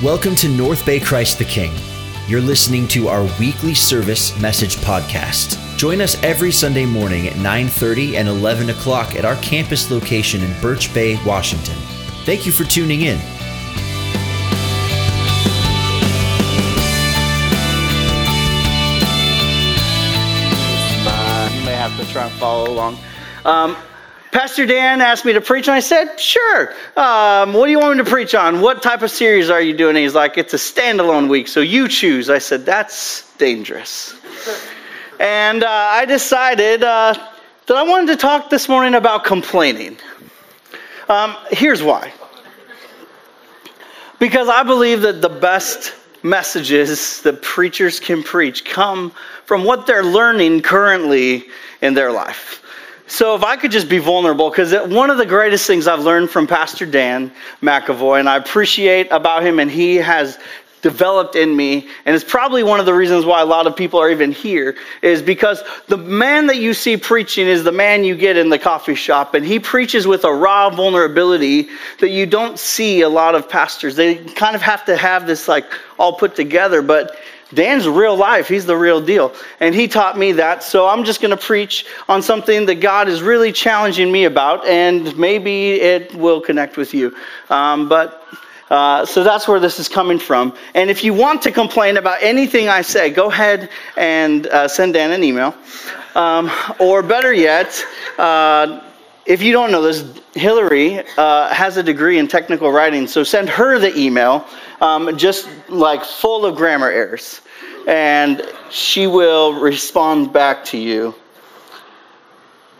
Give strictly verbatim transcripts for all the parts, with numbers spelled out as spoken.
Welcome to North Bay Christ the King. You're listening to our weekly service message podcast. Join us every Sunday morning at nine thirty and eleven o'clock at our campus location in Birch Bay, Washington. Thank you for tuning in. Uh, you may have to try and follow along. Um, Pastor Dan asked me to preach, and I said, sure. Um, what do you want me to preach on? What type of series are you doing? And he's like, it's a standalone week, so you choose. I said, that's dangerous. And uh, I decided uh, that I wanted to talk this morning about complaining. Um, here's why. Because I believe that the best messages that preachers can preach come from what they're learning currently in their life. So if I could just be vulnerable, because one of the greatest things I've learned from Pastor Dan McAvoy, and I appreciate about him, and he has developed in me, and it's probably one of the reasons why a lot of people are even here, is because the man that you see preaching is the man you get in the coffee shop, and he preaches with a raw vulnerability that you don't see a lot of pastors. They kind of have to have this like all put together, but Dan's real life. He's the real deal. And he taught me that. So I'm just going to preach on something that God is really challenging me about, and maybe it will connect with you. Um, but uh, so that's where this is coming from. And if you want to complain about anything I say, go ahead and uh, send Dan an email. Um, or better yet, uh, if you don't know this, Hillary uh, has a degree in technical writing, so send her the email, um, just like full of grammar errors, and she will respond back to you.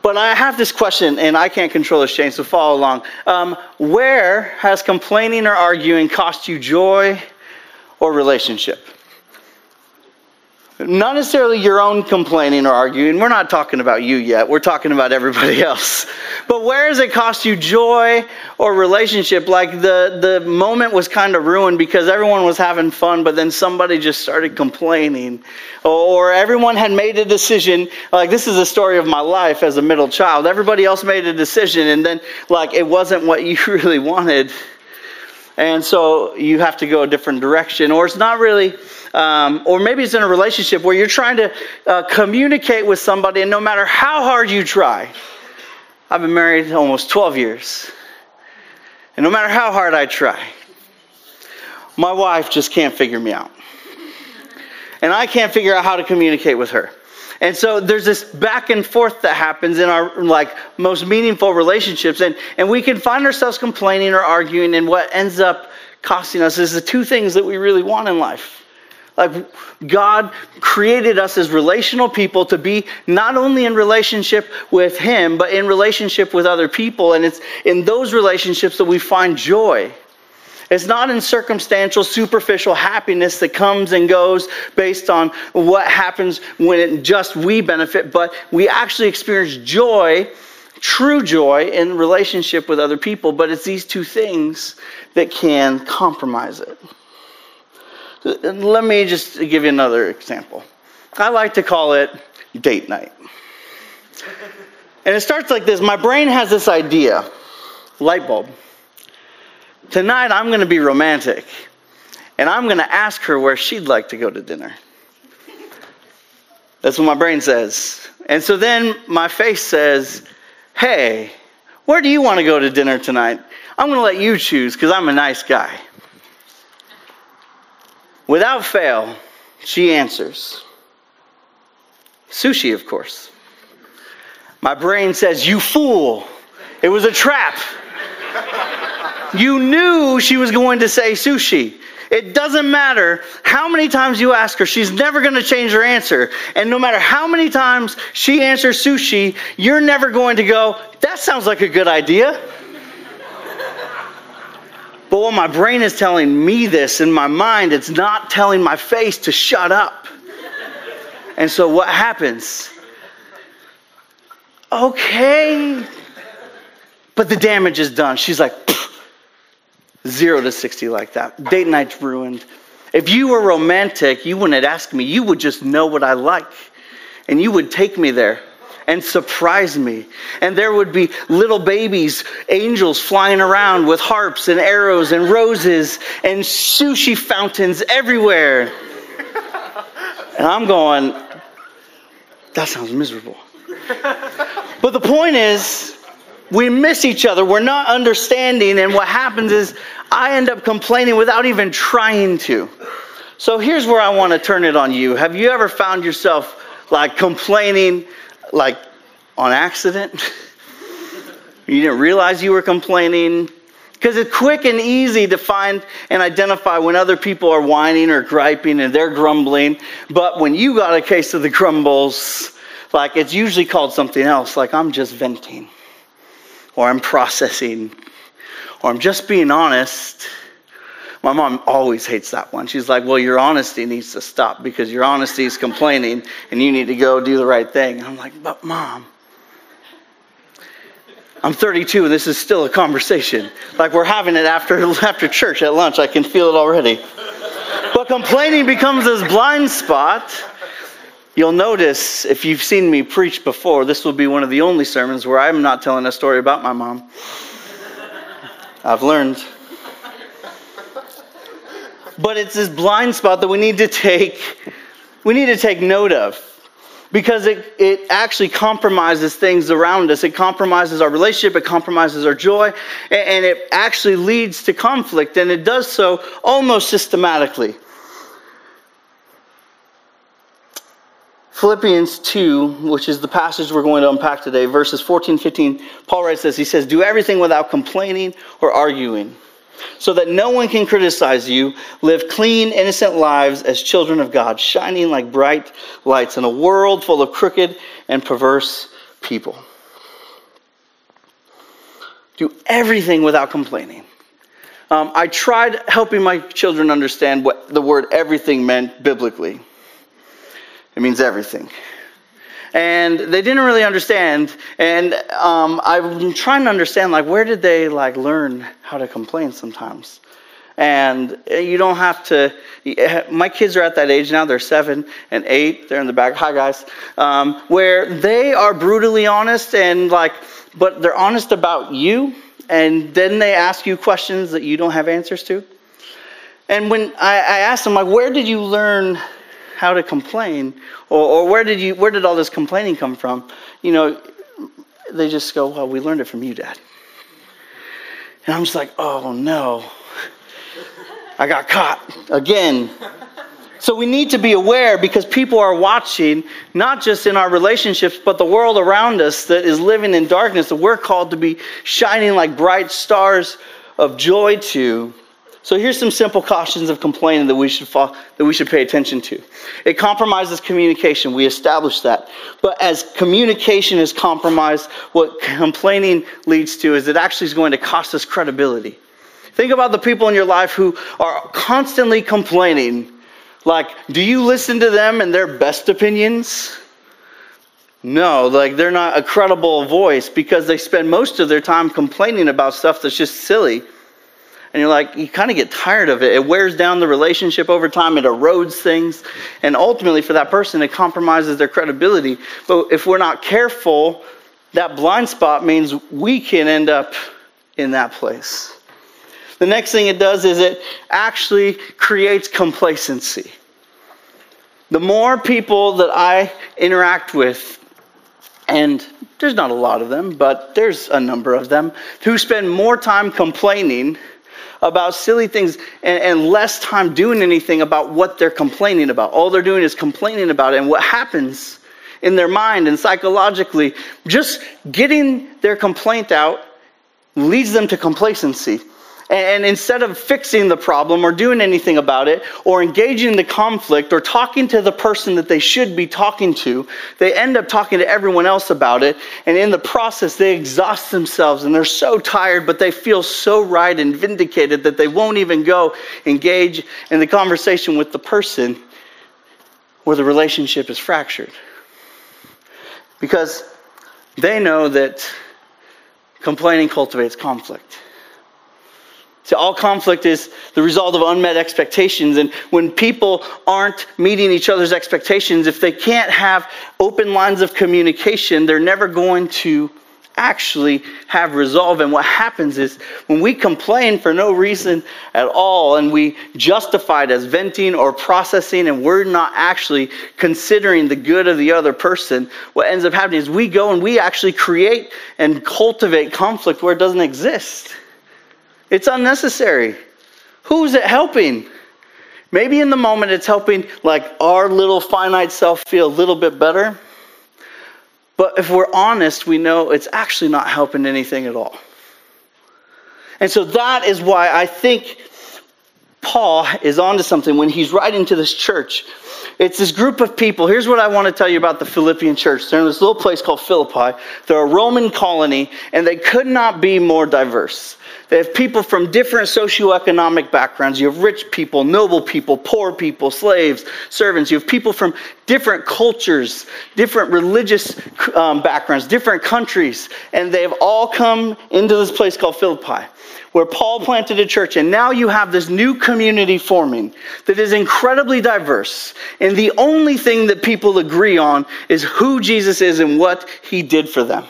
But I have this question, and I can't control this change, so follow along. Um, where has complaining or arguing cost you joy or relationship? Not necessarily your own complaining or arguing. We're not talking about you yet. We're talking about everybody else. But where does it cost you joy or relationship? Like the, the moment was kind of ruined because everyone was having fun, but then somebody just started complaining. Or everyone had made a decision. Like, this is a story of my life as a middle child. Everybody else made a decision, and then like it wasn't what you really wanted. And so you have to go a different direction. Or it's not really, um, or maybe it's in a relationship where you're trying to uh, communicate with somebody, and no matter how hard you try, I've been married almost twelve years. And no matter how hard I try, my wife just can't figure me out. And I can't figure out how to communicate with her. And so there's this back and forth that happens in our like most meaningful relationships. And, and we can find ourselves complaining or arguing. And what ends up costing us is the two things that we really want in life. Like, God created us as relational people to be not only in relationship with Him, but in relationship with other people. And it's in those relationships that we find joy. It's not in circumstantial, superficial happiness that comes and goes based on what happens when it just we benefit, but we actually experience joy, true joy, in relationship with other people. But it's these two things that can compromise it. Let me just give you another example. I like to call it date night. And it starts like this. My brain has this idea, light bulb. Tonight, I'm going to be romantic, and I'm going to ask her where she'd like to go to dinner. That's what my brain says. And so then my face says, hey, where do you want to go to dinner tonight? I'm going to let you choose because I'm a nice guy. Without fail, she answers. Sushi, of course. My brain says, you fool. It was a trap. You knew she was going to say sushi. It doesn't matter how many times you ask her, she's never going to change her answer. And no matter how many times she answers sushi, you're never going to go, that sounds like a good idea. But when my brain is telling me this in my mind, it's not telling my face to shut up. And so what happens? Okay. But the damage is done. She's like, zero to sixty like that. Date night's ruined. If you were romantic, you wouldn't ask me. You would just know what I like. And you would take me there. and surprise me. And there would be little babies, angels flying around with harps and arrows and roses and sushi fountains everywhere. And I'm going, that sounds miserable. But the point is, we miss each other. We're not understanding. And what happens is I end up complaining without even trying to. So here's where I want to turn it on you. Have you ever found yourself like complaining, like on accident? You didn't realize you were complaining? Because it's quick and easy to find and identify when other people are whining or griping and they're grumbling. But when you got a case of the grumbles, like it's usually called something else. Like I'm just venting. Or I'm processing, or I'm just being honest. My mom always hates that one. She's like, well, your honesty needs to stop because your honesty is complaining and you need to go do the right thing. And I'm like, but Mom, I'm thirty-two and this is still a conversation. Like we're having it after, after church at lunch. I can feel it already. But complaining becomes this blind spot. You'll notice, if you've seen me preach before, this will be one of the only sermons where I'm not telling a story about my mom. I've learned. But it's this blind spot that we need to take, we need to take note of. Because it, it actually compromises things around us. It compromises our relationship. It compromises our joy. And it actually leads to conflict. And it does so almost systematically. Philippians two, which is the passage we're going to unpack today, verses fourteen, fifteen, Paul writes this. He says, do everything without complaining or arguing, so that no one can criticize you. Live clean, innocent lives as children of God, shining like bright lights in a world full of crooked and perverse people. Do everything without complaining. Um, I tried helping my children understand what the word everything meant biblically. It means everything. And they didn't really understand. And um, I'm trying to understand, like, where did they, like, learn how to complain sometimes? And you don't have to. My kids are at that age now. They're seven and eight. They're in the back. Hi, guys. Um, where they are brutally honest and, like, but they're honest about you. And then they ask you questions that you don't have answers to. And when I, I asked them, like, where did you learn how to complain, or, or where did you, where did all this complaining come from? You know, they just go, well, we learned it from you, Dad. And I'm just like, oh no, I got caught again. So we need to be aware, because people are watching, not just in our relationships, but the world around us that is living in darkness, that we're called to be shining like bright stars of joy to. So here's some simple cautions of complaining that we should fall, that we should pay attention to. It compromises communication. We established that. But as communication is compromised, what complaining leads to is it actually is going to cost us credibility. Think about the people in your life who are constantly complaining. Like, do you listen to them and their best opinions? No, like they're not a credible voice, because they spend most of their time complaining about stuff that's just silly. And you're like, you kind of get tired of it. It wears down the relationship over time. It erodes things. And ultimately for that person, it compromises their credibility. But if we're not careful, that blind spot means we can end up in that place. The next thing it does is it actually creates complacency. The more people that I interact with, and there's not a lot of them, but there's a number of them, who spend more time complaining about silly things and, and less time doing anything about what they're complaining about. All they're doing is complaining about it. And what happens in their mind and psychologically, just getting their complaint out leads them to complacency. And, and instead of fixing the problem or doing anything about it or engaging the conflict or talking to the person that they should be talking to, they end up talking to everyone else about it. And in the process, they exhaust themselves and they're so tired, but they feel so right and vindicated that they won't even go engage in the conversation with the person where the relationship is fractured. Because they know that complaining cultivates conflict. See, all conflict is the result of unmet expectations. And when people aren't meeting each other's expectations, if they can't have open lines of communication, they're never going to actually have resolve. And what happens is when we complain for no reason at all and we justify it as venting or processing and we're not actually considering the good of the other person, what ends up happening is we go and we actually create and cultivate conflict where it doesn't exist. It's unnecessary. Who's it helping? Maybe in the moment it's helping like our little finite self feel a little bit better. But if we're honest, we know it's actually not helping anything at all. And so that is why I think Paul is onto something when he's writing to this church. It's this group of people. Here's what I want to tell you about the Philippian church. They're in this little place called Philippi. They're a Roman colony, and they could not be more diverse. They have people from different socioeconomic backgrounds. You have rich people, noble people, poor people, slaves, servants. You have people from different cultures, different religious um, backgrounds, different countries. And they've all come into this place called Philippi, where Paul planted a church. And now you have this new community forming that is incredibly diverse. And the only thing that people agree on is who Jesus is and what he did for them.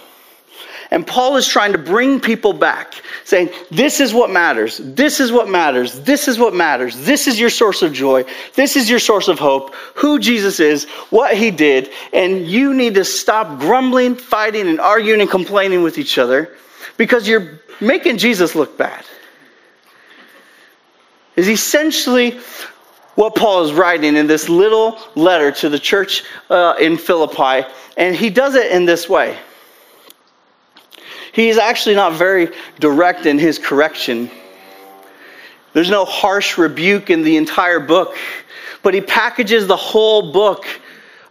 And Paul is trying to bring people back, saying, this is what matters. This is what matters. This is what matters. This is your source of joy. This is your source of hope, who Jesus is, what he did. And you need to stop grumbling, fighting, and arguing and complaining with each other because you're making Jesus look bad. Is essentially what Paul is writing in this little letter to the church uh, in Philippi. And he does it in this way. He is actually not very direct in his correction. There's no harsh rebuke in the entire book, but he packages the whole book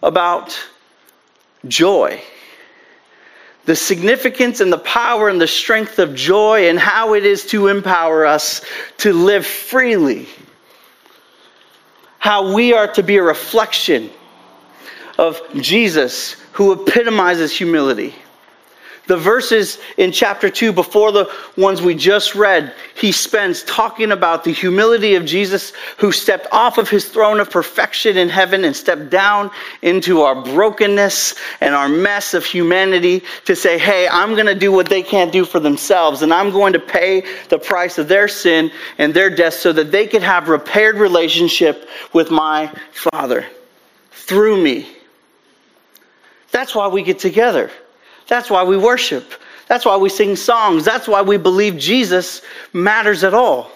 about joy. The significance and the power and the strength of joy and how it is to empower us to live freely. How we are to be a reflection of Jesus who epitomizes humility. The verses in chapter two before the ones we just read, he spends talking about the humility of Jesus who stepped off of his throne of perfection in heaven and stepped down into our brokenness and our mess of humanity to say, hey, I'm going to do what they can't do for themselves and I'm going to pay the price of their sin and their death so that they could have repaired relationship with my Father through me. That's why we get together. That's why we worship. That's why we sing songs. That's why we believe Jesus matters at all.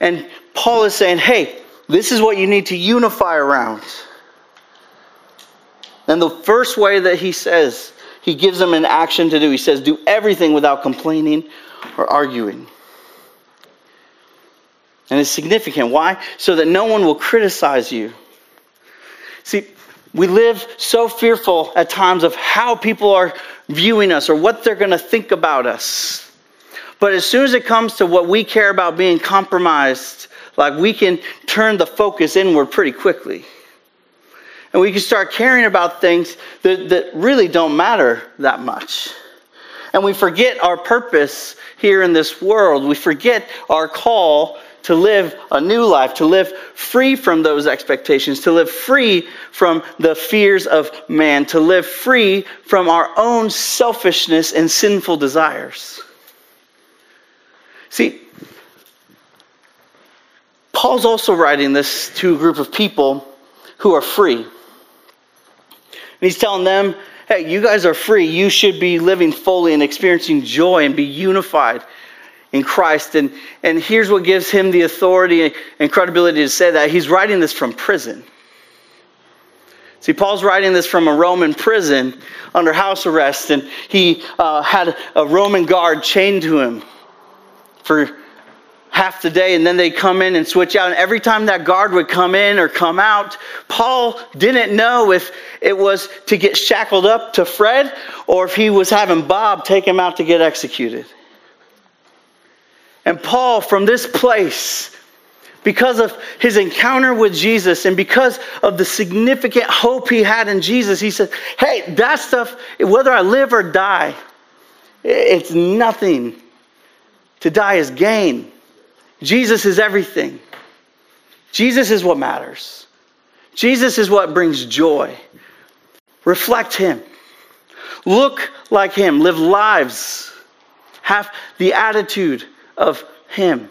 And Paul is saying, hey, this is what you need to unify around. And the first way that he says, he gives them an action to do. He says, do everything without complaining or arguing. And it's significant. Why? So that no one will criticize you. See, we live so fearful at times of how people are viewing us or what they're going to think about us. But as soon as it comes to what we care about being compromised, like we can turn the focus inward pretty quickly. And we can start caring about things that, that really don't matter that much. And we forget our purpose here in this world. We forget our call to live a new life, to live free from those expectations, to live free from the fears of man, to live free from our own selfishness and sinful desires. See, Paul's also writing this to a group of people who are free. And he's telling them, hey, you guys are free. You should be living fully and experiencing joy and be unified in Christ. And, and here's what gives him the authority and credibility to say that. He's writing this from prison. See, Paul's writing this from a Roman prison under house arrest, and he uh, had a Roman guard chained to him for half the day, and then they come in and switch out. And every time that guard would come in or come out, Paul didn't know if it was to get shackled up to Fred or if he was having Bob take him out to get executed. And Paul, from this place, because of his encounter with Jesus and because of the significant hope he had in Jesus, he said, hey, that stuff, whether I live or die, it's nothing To die is gain. Jesus is everything. Jesus is what matters. Jesus is what brings joy. Reflect him. Look like him. Live lives. Have the attitude of him.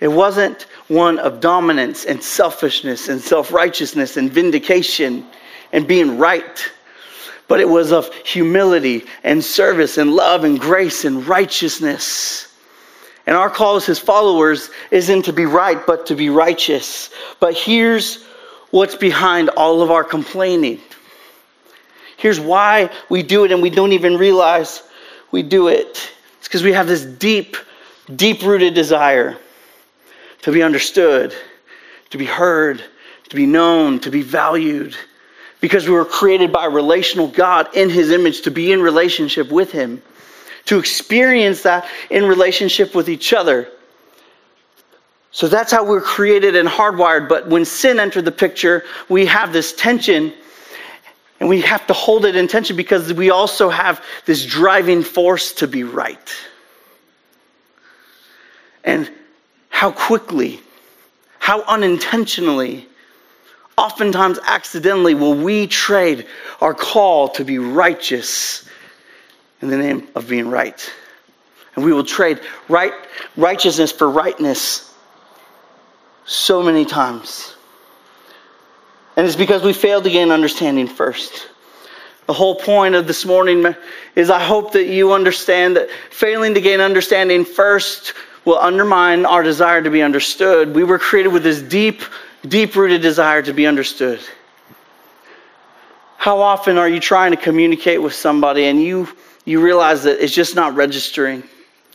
It wasn't one of dominance and selfishness and self-righteousness and vindication and being right. But it was of humility and service and love and grace and righteousness. And our call as his followers isn't to be right, but to be righteous. But here's what's behind all of our complaining. Here's why we do it and we don't even realize we do it. It's because we have this deep, deep-rooted desire to be understood, to be heard, to be known, to be valued. Because we were created by a relational God in his image to be in relationship with him. To experience that in relationship with each other. So that's how we're created and hardwired. But when sin entered the picture, we have this tension. And we have to hold it in tension because we also have this driving force to be right. And how quickly, how unintentionally, oftentimes accidentally, will we trade our call to be righteous in the name of being right. And we will trade right righteousness for rightness so many times. And it's because we failed to gain understanding first. The whole point of this morning is I hope that you understand that failing to gain understanding first will undermine our desire to be understood. We were created with this deep, deep-rooted desire to be understood. How often are you trying to communicate with somebody and you you realize that it's just not registering?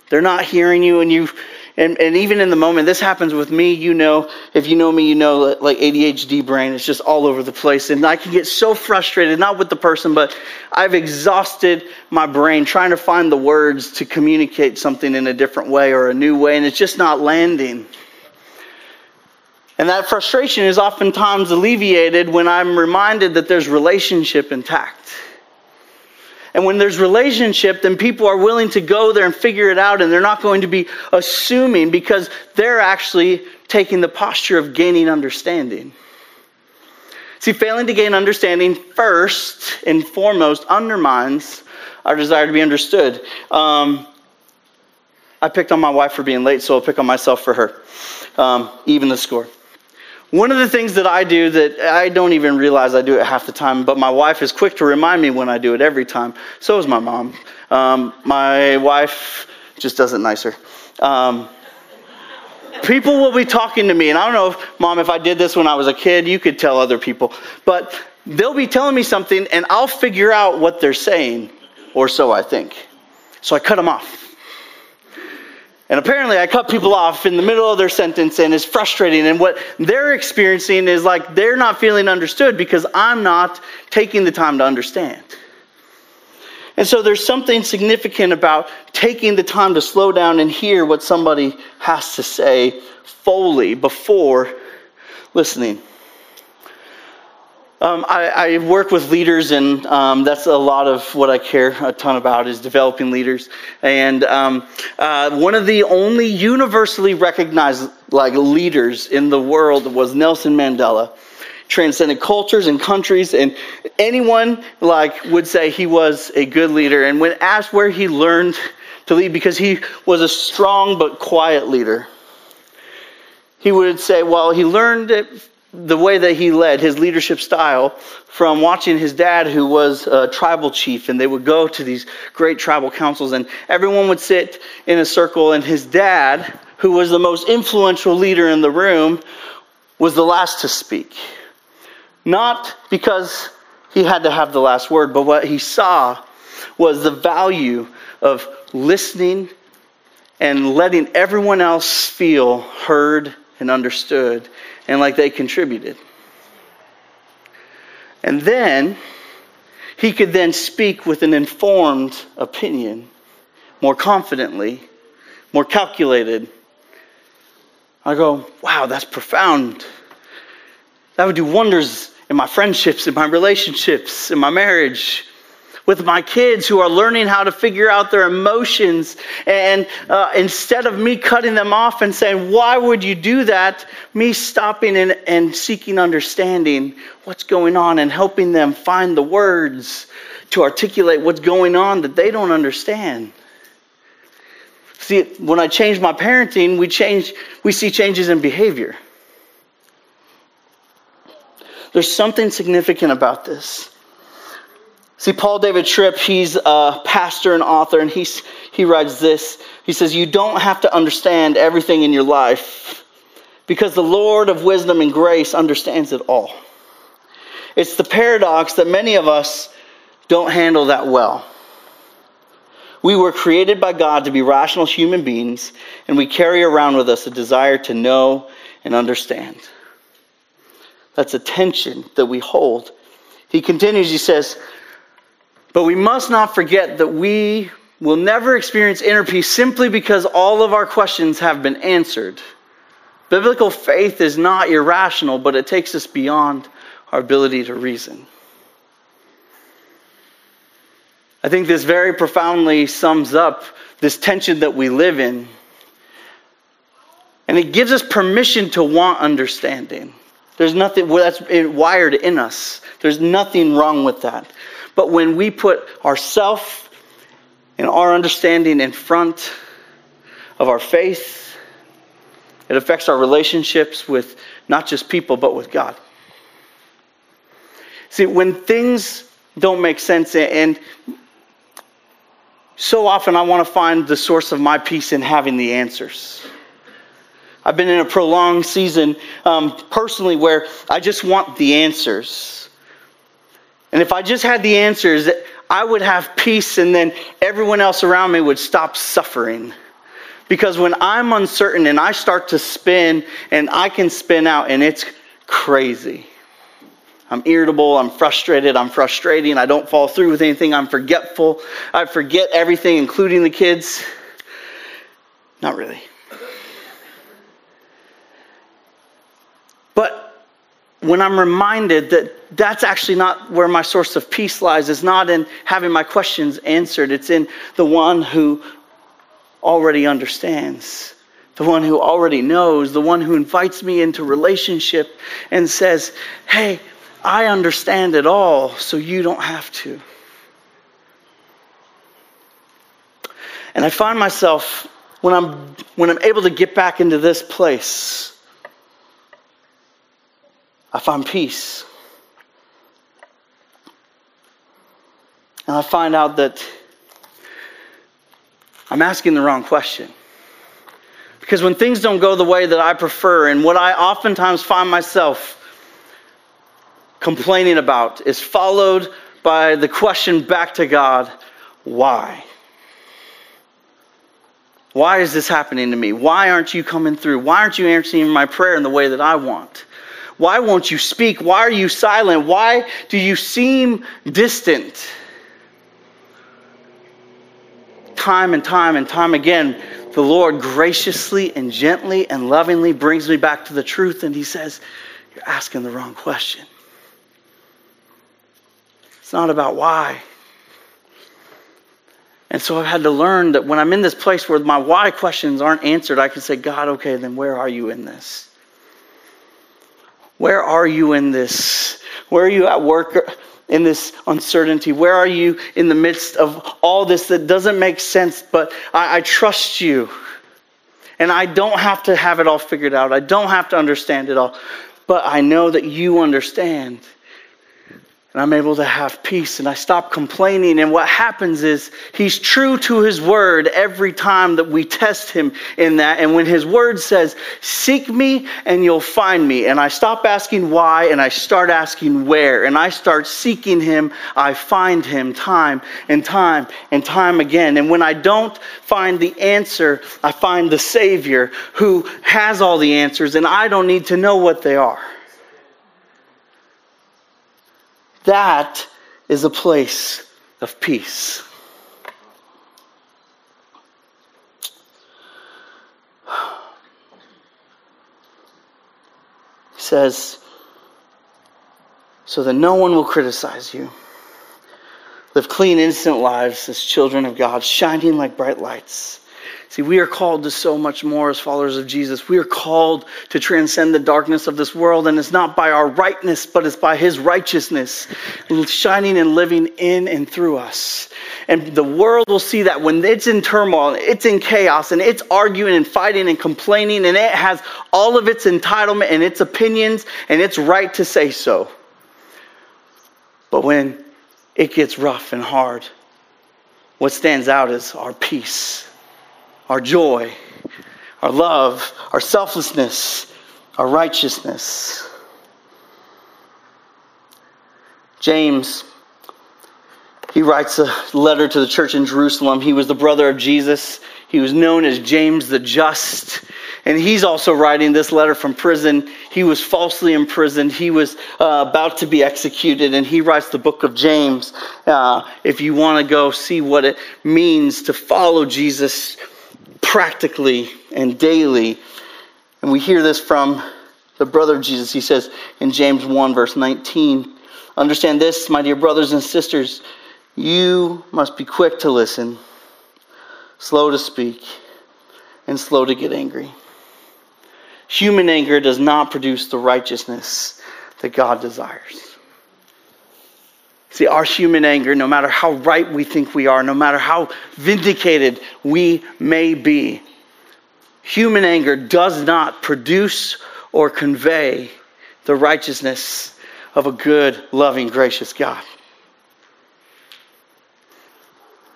They're not hearing you, and you and, and even in the moment, this happens with me, you know, if you know me, you know, like A D H D brain, it's just all over the place. And I can get so frustrated, not with the person, but I've exhausted my brain trying to find the words to communicate something in a different way or a new way, and it's just not landing. And that frustration is oftentimes alleviated when I'm reminded that there's relationship intact. And when there's relationship, then people are willing to go there and figure it out, and they're not going to be assuming because they're actually taking the posture of gaining understanding. See, failing to gain understanding first and foremost undermines our desire to be understood. Um, I picked on my wife for being late, so I'll pick on myself for her. Um, even the score. One of the things that I do that I don't even realize I do it half the time, but my wife is quick to remind me when I do it every time. So is my mom. Um, my wife just does it nicer. Um, people will be talking to me, and I don't know, if, Mom, if I did this when I was a kid, you could tell other people. But they'll be telling me something, and I'll figure out what they're saying, or so I think. So I cut them off. And apparently I cut people off in the middle of their sentence, and it's frustrating. And what they're experiencing is like they're not feeling understood because I'm not taking the time to understand. And so there's something significant about taking the time to slow down and hear what somebody has to say fully before listening. Um, I, I work with leaders, and um, that's a lot of what I care a ton about is developing leaders. And um, uh, one of the only universally recognized like leaders in the world was Nelson Mandela. Transcended cultures and countries, and anyone like would say he was a good leader. And when asked where he learned to lead, because he was a strong but quiet leader, he would say, well, he learned it. The way that he led, his leadership style, from watching his dad, who was a tribal chief, and they would go to these great tribal councils, and everyone would sit in a circle, and his dad, who was the most influential leader in the room, was the last to speak. Not because he had to have the last word, but what he saw was the value of listening and letting everyone else feel heard and understood, and like they contributed. And then, he could then speak with an informed opinion, more confidently, more calculated. I go, wow, that's profound. That would do wonders in my friendships, in my relationships, in my marriage. with my kids who are learning how to figure out their emotions. And uh, instead of me cutting them off and saying, why would you do that? Me stopping and, and seeking understanding what's going on and helping them find the words to articulate what's going on that they don't understand. See, when I change my parenting, we change, we see changes in behavior. There's something significant about this. See, Paul David Tripp, he's a pastor and author, and he's, he writes this. He says, you don't have to understand everything in your life because the Lord of wisdom and grace understands it all. It's the paradox that many of us don't handle that well. We were created by God to be rational human beings, and we carry around with us a desire to know and understand. That's a tension that we hold. He continues, he says, but we must not forget that we will never experience inner peace simply because all of our questions have been answered. Biblical faith is not irrational, but it takes us beyond our ability to reason. I think this very profoundly sums up this tension that we live in. And it gives us permission to want understanding. There's nothing, that's wired in us. There's nothing wrong with that. But when we put ourself and our understanding in front of our faith, it affects our relationships with not just people, but with God. See, when things don't make sense, and so often I want to find the source of my peace in having the answers. I've been in a prolonged season um, personally where I just want the answers. And if I just had the answers, I would have peace, and then everyone else around me would stop suffering. Because when I'm uncertain and I start to spin, and I can spin out, and it's crazy. I'm irritable, I'm frustrated, I'm frustrating, I don't follow through with anything, I'm forgetful, I forget everything, including the kids. Not really. But when I'm reminded that that's actually not where my source of peace lies, it's not in having my questions answered, it's in the one who already understands, the one who already knows, the one who invites me into relationship and says, hey, I understand it all, so you don't have to. And I find myself, when I'm when I'm able to get back into this place, I find peace. And I find out that I'm asking the wrong question. Because when things don't go the way that I prefer, and what I oftentimes find myself complaining about is followed by the question back to God, why? Why is this happening to me? Why aren't you coming through? Why aren't you answering my prayer in the way that I want? Why won't you speak? Why are you silent? Why do you seem distant? Time and time and time again, the Lord graciously and gently and lovingly brings me back to the truth, and he says, you're asking the wrong question. It's not about why. And so I've had to learn that when I'm in this place where my why questions aren't answered, I can say, God, okay, then where are you in this? Where are you in this? Where are you at work in this uncertainty? Where are you in the midst of all this that doesn't make sense, but I, I trust you. And I don't have to have it all figured out. I don't have to understand it all. But I know that you understand. And I'm able to have peace, and I stop complaining. And what happens is he's true to his word every time that we test him in that. And when his word says, seek me and you'll find me. And I stop asking why, and I start asking where. And I start seeking him. I find him time and time and time again. And when I don't find the answer, I find the Savior who has all the answers, and I don't need to know what they are. That is a place of peace. He says, so that no one will criticize you. Live clean, innocent lives as children of God, shining like bright lights. See, we are called to so much more as followers of Jesus. We are called to transcend the darkness of this world, and it's not by our rightness, but it's by his righteousness shining and living in and through us. And the world will see that when it's in turmoil, it's in chaos, and it's arguing and fighting and complaining, and it has all of its entitlement and its opinions and its right to say so. But when it gets rough and hard, what stands out is our peace, our joy, our love, our selflessness, our righteousness. James, he writes a letter to the church in Jerusalem. He was the brother of Jesus. He was known as James the Just. And he's also writing this letter from prison. He was falsely imprisoned. He was uh, about to be executed. And he writes the book of James. Uh, if you want to go see what it means to follow Jesus practically and daily. And we hear this from the brother of Jesus. He says in James one verse nineteen, "Understand this, my dear brothers and sisters, you must be quick to listen, slow to speak, and slow to get angry. Human anger does not produce the righteousness that God desires." See, our human anger, no matter how right we think we are, no matter how vindicated we may be, human anger does not produce or convey the righteousness of a good, loving, gracious God.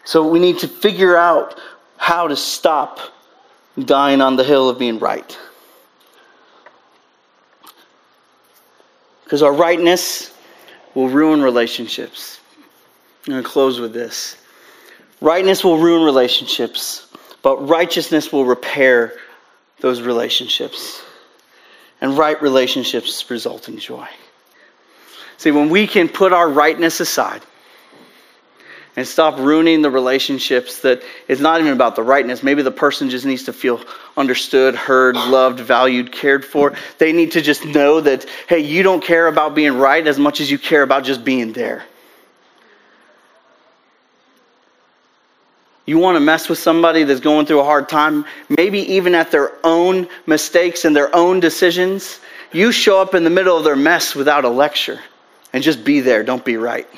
So we need to figure out how to stop dying on the hill of being right. Because our rightness will ruin relationships. I'm going to close with this. Rightness will ruin relationships, but righteousness will repair those relationships. And right relationships result in joy. See, when we can put our rightness aside, and stop ruining the relationships that it's not even about the rightness. Maybe the person just needs to feel understood, heard, loved, valued, cared for. They need to just know that, hey, you don't care about being right as much as you care about just being there. You want to mess with somebody that's going through a hard time, maybe even at their own mistakes and their own decisions. You show up in the middle of their mess without a lecture and just be there. Don't be right.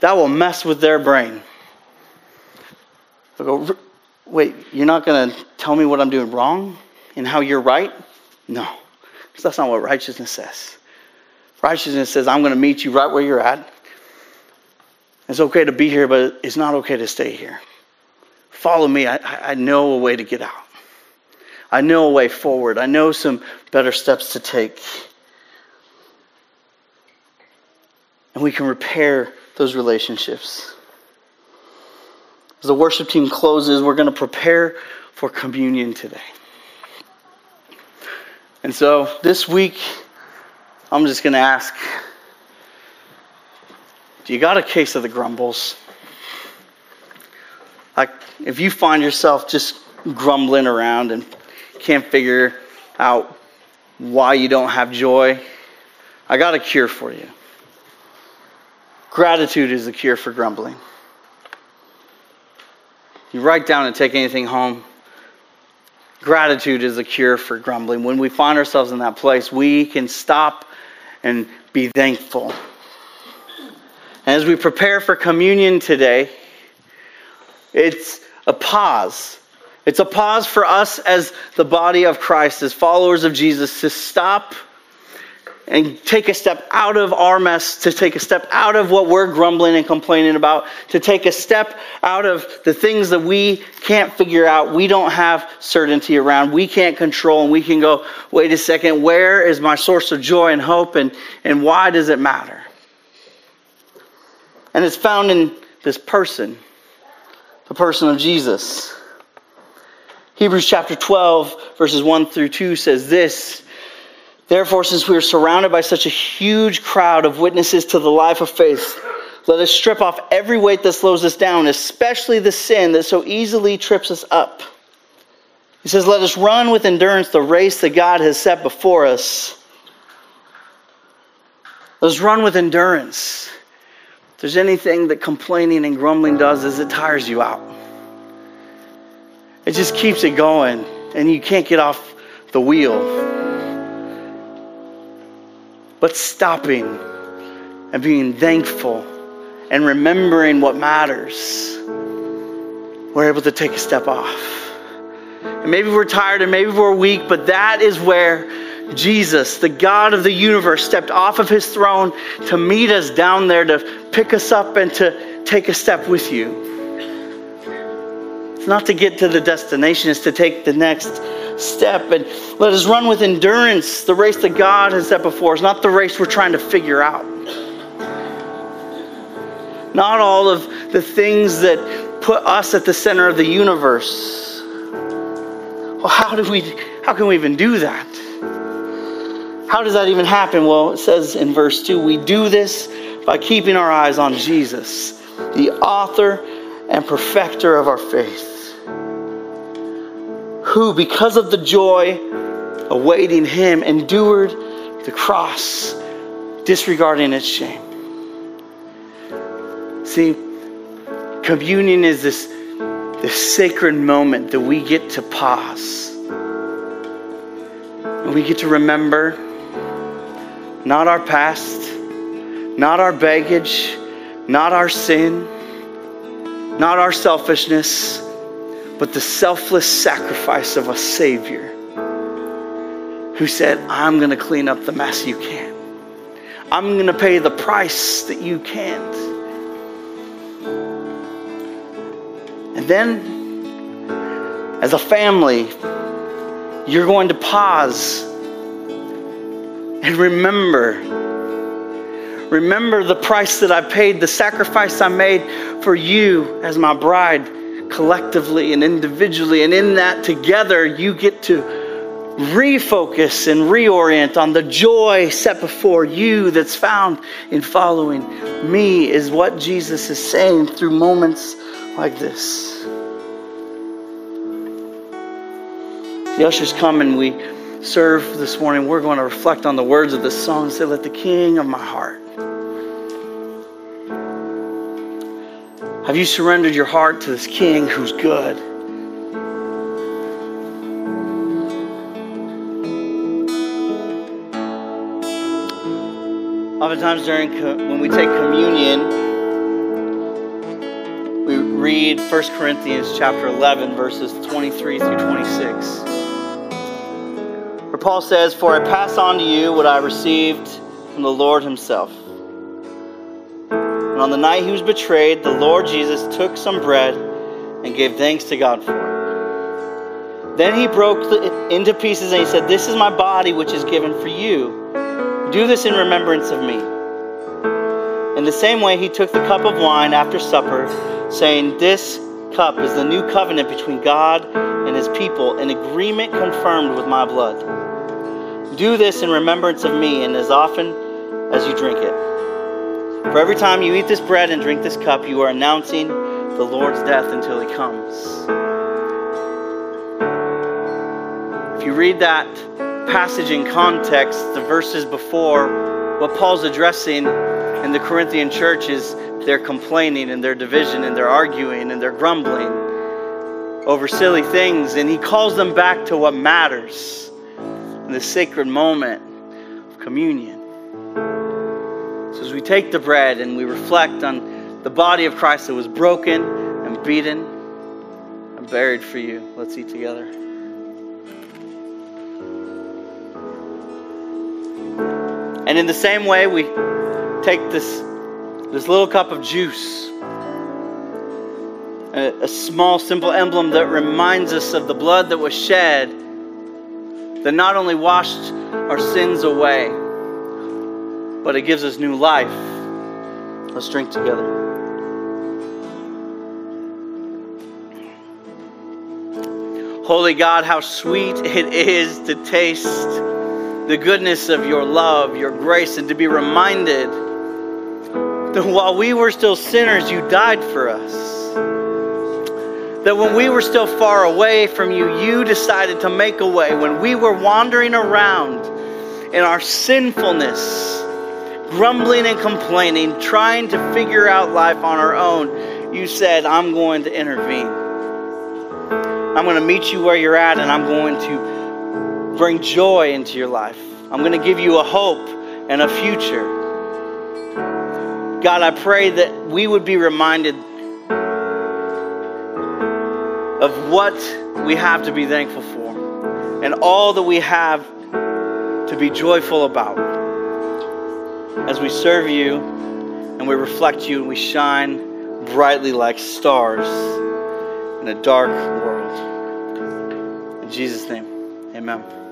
That will mess with their brain. They'll go, wait, you're not going to tell me what I'm doing wrong and how you're right? No, because that's not what righteousness says. Righteousness says, I'm going to meet you right where you're at. It's okay to be here, but it's not okay to stay here. Follow me. I, I know a way to get out. I know a way forward. I know some better steps to take. And we can repair those relationships. As the worship team closes, we're going to prepare for communion today. And so this week, I'm just going to ask, do you got a case of the grumbles? Like, if you find yourself just grumbling around and can't figure out why you don't have joy, I got a cure for you. Gratitude is the cure for grumbling. You write down and take anything home. Gratitude is the cure for grumbling. When we find ourselves in that place, we can stop and be thankful. And as we prepare for communion today, it's a pause. It's a pause for us as the body of Christ, as followers of Jesus, to stop and take a step out of our mess, to take a step out of what we're grumbling and complaining about, to take a step out of the things that we can't figure out, we don't have certainty around, we can't control, and we can go, wait a second, where is my source of joy and hope, and, and why does it matter? And it's found in this person, the person of Jesus. Hebrews chapter twelve, verses one through two says this, "Therefore, since we are surrounded by such a huge crowd of witnesses to the life of faith, let us strip off every weight that slows us down, especially the sin that so easily trips us up." He says, "Let us run with endurance the race that God has set before us." Let us run with endurance there's anything that complaining and grumbling does is it tires you out. It just keeps it going, and you can't get off the wheel. But stopping and being thankful and remembering what matters, we're able to take a step off. And maybe we're tired and maybe we're weak, but that is where Jesus, the God of the universe, stepped off of his throne to meet us down there, to pick us up and to take a step with you. It's not to get to the destination, it's to take the next step. And let us run with endurance the race that God has set before us, not the race we're trying to figure out. Not all of the things that put us at the center of the universe. Well, how do we, how can we even do that? How does that even happen? Well, it says in verse two, we do this by keeping our eyes on Jesus, the author and perfecter of our faith, who, because of the joy awaiting him, endured the cross, disregarding its shame. See, communion is this, this sacred moment that we get to pause. And we get to remember not our past, not our baggage, not our sin, not our selfishness, but the selfless sacrifice of a Savior who said, I'm going to clean up the mess you can't. I'm going to pay the price that you can't. And then, as a family, you're going to pause and remember. Remember the price that I paid, the sacrifice I made for you as my bride, collectively and individually. And in that together, you get to refocus and reorient on the joy set before you that's found in following me, is what Jesus is saying through moments like this. The ushers come and we serve this morning. We're going to reflect on the words of this song and say, let the King of my heart. Have you surrendered your heart to this King who's good? Oftentimes during co- when we take communion, we read First Corinthians chapter eleven, verses twenty-three through twenty-six. Where Paul says, for I pass on to you what I received from the Lord himself. And on the night he was betrayed, the Lord Jesus took some bread and gave thanks to God for it. Then he broke it into pieces and he said, this is my body which is given for you. Do this in remembrance of me. In the same way, he took the cup of wine after supper, saying, this cup is the new covenant between God and his people, an agreement confirmed with my blood. Do this in remembrance of me, and as often as you drink it. For every time you eat this bread and drink this cup, you are announcing the Lord's death until he comes. If you read that passage in context, the verses before, what Paul's addressing in the Corinthian church is their complaining and their division and their arguing and their grumbling over silly things. And he calls them back to what matters in this sacred moment of communion. So as we take the bread and we reflect on the body of Christ that was broken and beaten and buried for you, let's eat together. And in the same way, we take this, this little cup of juice, a, a small, simple emblem that reminds us of the blood that was shed, that not only washed our sins away, but it gives us new life. Let's drink together. Holy God, how sweet it is to taste the goodness of your love, your grace, and to be reminded that while we were still sinners, you died for us. That when we were still far away from you, you decided to make a way. When we were wandering around in our sinfulness, grumbling and complaining, trying to figure out life on our own, you said, I'm going to intervene. I'm going to meet you where you're at, and I'm going to bring joy into your life. I'm going to give you a hope and a future. God, I pray that we would be reminded of what we have to be thankful for and all that we have to be joyful about as we serve you and we reflect you and we shine brightly like stars in a dark world. In Jesus' name, amen.